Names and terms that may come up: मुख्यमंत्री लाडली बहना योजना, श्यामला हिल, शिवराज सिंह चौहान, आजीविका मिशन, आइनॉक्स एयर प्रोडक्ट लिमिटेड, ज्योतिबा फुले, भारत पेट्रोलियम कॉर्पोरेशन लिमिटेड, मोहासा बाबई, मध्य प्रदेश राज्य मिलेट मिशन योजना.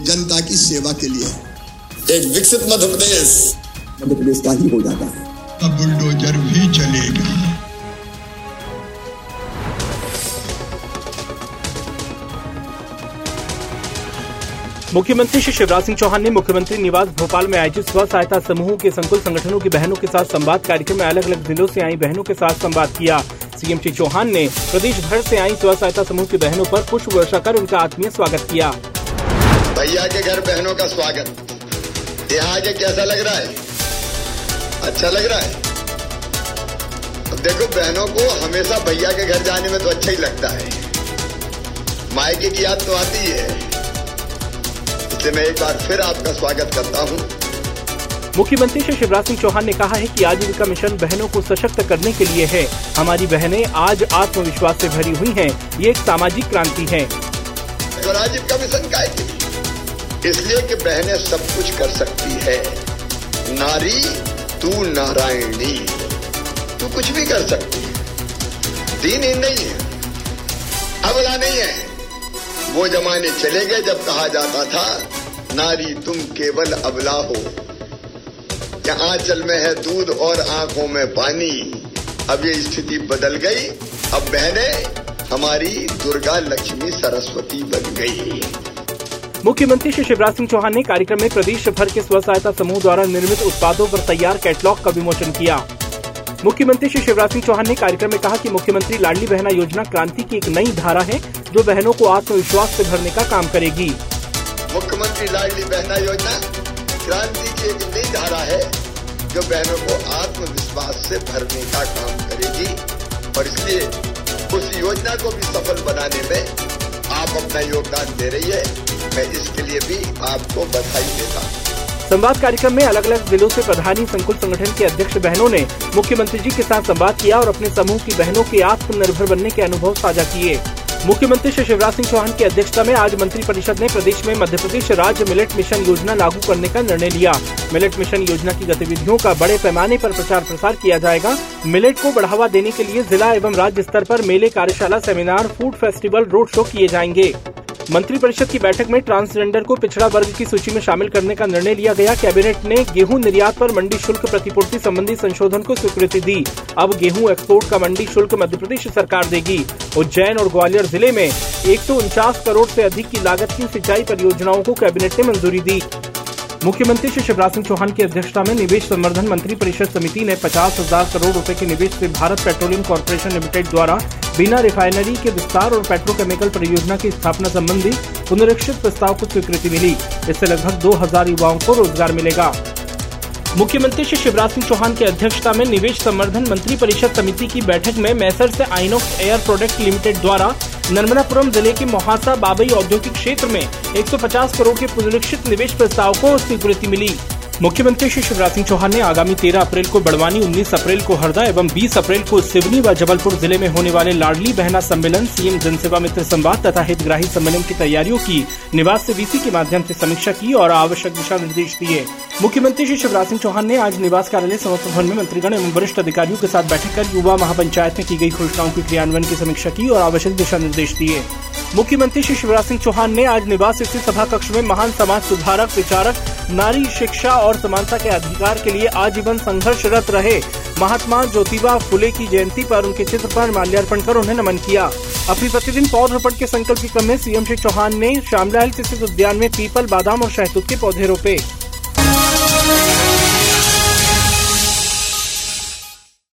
जनता की सेवा के लिए एक विकसित मध्य प्रदेश का ही हो जाता है। अब बुलडोजर भी चलेगा। मुख्यमंत्री श्री शिवराज सिंह चौहान ने मुख्यमंत्री निवास भोपाल में आयोजित स्व सहायता समूहों के संकुल संगठनों की बहनों के साथ संवाद कार्यक्रम में अलग अलग जिलों से आई बहनों के साथ संवाद किया। सीएम श्री चौहान ने प्रदेश भर से आई स्व सहायता समूह की बहनों पर पुष्प वर्षा कर उनका आत्मीय स्वागत किया। भैया के घर बहनों का स्वागत। यहाँ आगे कैसा लग रहा है? अच्छा लग रहा है। अब देखो, बहनों को हमेशा भैया के घर जाने में तो अच्छा ही लगता है, मायके की याद तो आती है, इसलिए मैं एक बार फिर आपका स्वागत करता हूँ। मुख्यमंत्री श्री शिवराज सिंह चौहान ने कहा है कि आजीविका मिशन बहनों को सशक्त करने के लिए है। हमारी बहनें आज आत्मविश्वास से भरी हुई हैं। ये एक सामाजिक क्रांति है। और आजीविका मिशन का इसलिए कि बहनें सब कुछ कर सकती है। नारी तू नारायणी, तू कुछ भी कर सकती है। दीन ही नहीं है, अबला नहीं है। वो जमाने चले गए जब कहा जाता था नारी तुम केवल अबला हो। क्या आंचल में है दूध और आंखों में पानी। अब ये स्थिति बदल गई। अब बहनें हमारी दुर्गा लक्ष्मी सरस्वती बन गई। मुख्यमंत्री श्री शिवराज सिंह चौहान ने कार्यक्रम में प्रदेश भर के स्व सहायता समूह द्वारा निर्मित उत्पादों पर तैयार कैटलॉग का विमोचन किया। मुख्यमंत्री श्री शिवराज सिंह चौहान ने कार्यक्रम में कहा कि मुख्यमंत्री लाडली बहना योजना क्रांति की एक नई धारा है जो बहनों को आत्मविश्वास से भरने का काम करेगी। मुख्यमंत्री लाडली बहना योजना क्रांति की एक नई धारा है जो बहनों को आत्मविश्वास से भरने का काम करेगी, और इसलिए उस योजना को भी सफल बनाने में आप अपना योगदान दे रही है। मैं इसके लिए भी आपको बधाई देता हूं। संवाद कार्यक्रम में अलग अलग जिलों से प्रधानी संकुल संगठन के अध्यक्ष बहनों ने मुख्यमंत्री जी के साथ संवाद किया और अपने समूह की बहनों के आत्मनिर्भर बनने के अनुभव साझा किए। मुख्यमंत्री श्री शिवराज सिंह चौहान की अध्यक्षता में आज मंत्रिपरिषद ने प्रदेश में मध्य प्रदेश राज्य मिलेट मिशन योजना लागू करने का निर्णय लिया। मिलेट मिशन योजना की गतिविधियों का बड़े पैमाने पर प्रचार प्रसार किया जाएगा। मिलेट को बढ़ावा देने के लिए जिला एवं राज्य स्तर पर मेले, कार्यशाला, seminar, food festival, road show किए जाएंगे। मंत्रिपरिषद की बैठक में ट्रांसजेंडर को पिछड़ा वर्ग की सूची में शामिल करने का निर्णय लिया गया। कैबिनेट ने गेहूं निर्यात पर मंडी शुल्क प्रतिपूर्ति संबंधी संशोधन को स्वीकृति दी। अब गेहूं एक्सपोर्ट का मंडी शुल्क मध्य प्रदेश सरकार देगी। उज्जैन और ग्वालियर जिले में 149 करोड़ से अधिक की लागत की सिंचाई परियोजनाओं को कैबिनेट ने मंजूरी दी। मुख्यमंत्री श्री शिवराज सिंह चौहान की अध्यक्षता में निवेश संवर्धन मंत्री परिषद समिति ने 50,000 करोड़ रुपए के निवेश से भारत पेट्रोलियम कॉर्पोरेशन लिमिटेड द्वारा बिना रिफाइनरी के विस्तार और पेट्रोकेमिकल परियोजना की स्थापना संबंधी पुनरीक्षित प्रस्ताव को स्वीकृति मिली। इससे लगभग 2000 युवाओं को रोजगार मिलेगा। मुख्यमंत्री श्री शिवराज सिंह चौहान की अध्यक्षता में निवेश संवर्धन मंत्री परिषद समिति की बैठक में Messrs आइनॉक्स एयर प्रोडक्ट लिमिटेड द्वारा नर्मदापुरम जिले के मोहासा बाबई औद्योगिक क्षेत्र में 150 करोड़ के पुनरीक्षित निवेश प्रस्ताव को स्वीकृति मिली। मुख्यमंत्री श्री शिवराज सिंह चौहान ने आगामी 13 अप्रैल को बड़वानी, 19 अप्रैल को हरदा एवं 20 अप्रैल को सिवनी व जबलपुर जिले में होने वाले लाडली बहना सम्मेलन, सीएम जनसेवा मित्र संवाद तथा हितग्राही सम्मेलन की तैयारियों की निवास से वीसी के माध्यम से समीक्षा की और आवश्यक दिशा निर्देश दिए। मुख्यमंत्री श्री शिवराज सिंह चौहान ने आज निवास कार्यालय समस्त भवन में मंत्रीगण एवं वरिष्ठ अधिकारियों के साथ बैठक कर युवा महापंचायत में की गई घोषणाओं के क्रियान्वयन की समीक्षा की और आवश्यक दिशा निर्देश दिए। मुख्यमंत्री श्री शिवराज सिंह चौहान ने आज निवास स्थित सभा कक्ष में महान समाज सुधारक, विचारक, नारी शिक्षा और समानता के अधिकार के लिए आजीवन संघर्षरत रहे महात्मा ज्योतिबा फुले की जयंती पर उनके चित्र पर माल्यार्पण कर उन्हें नमन किया। अपनी प्रतिदिन पौधरोपण के संकल्प के क्रम में सीएम श्री चौहान ने श्यामला हिल स्थित उद्यान में पीपल, बादाम और शहतूत के पौधे रोपे।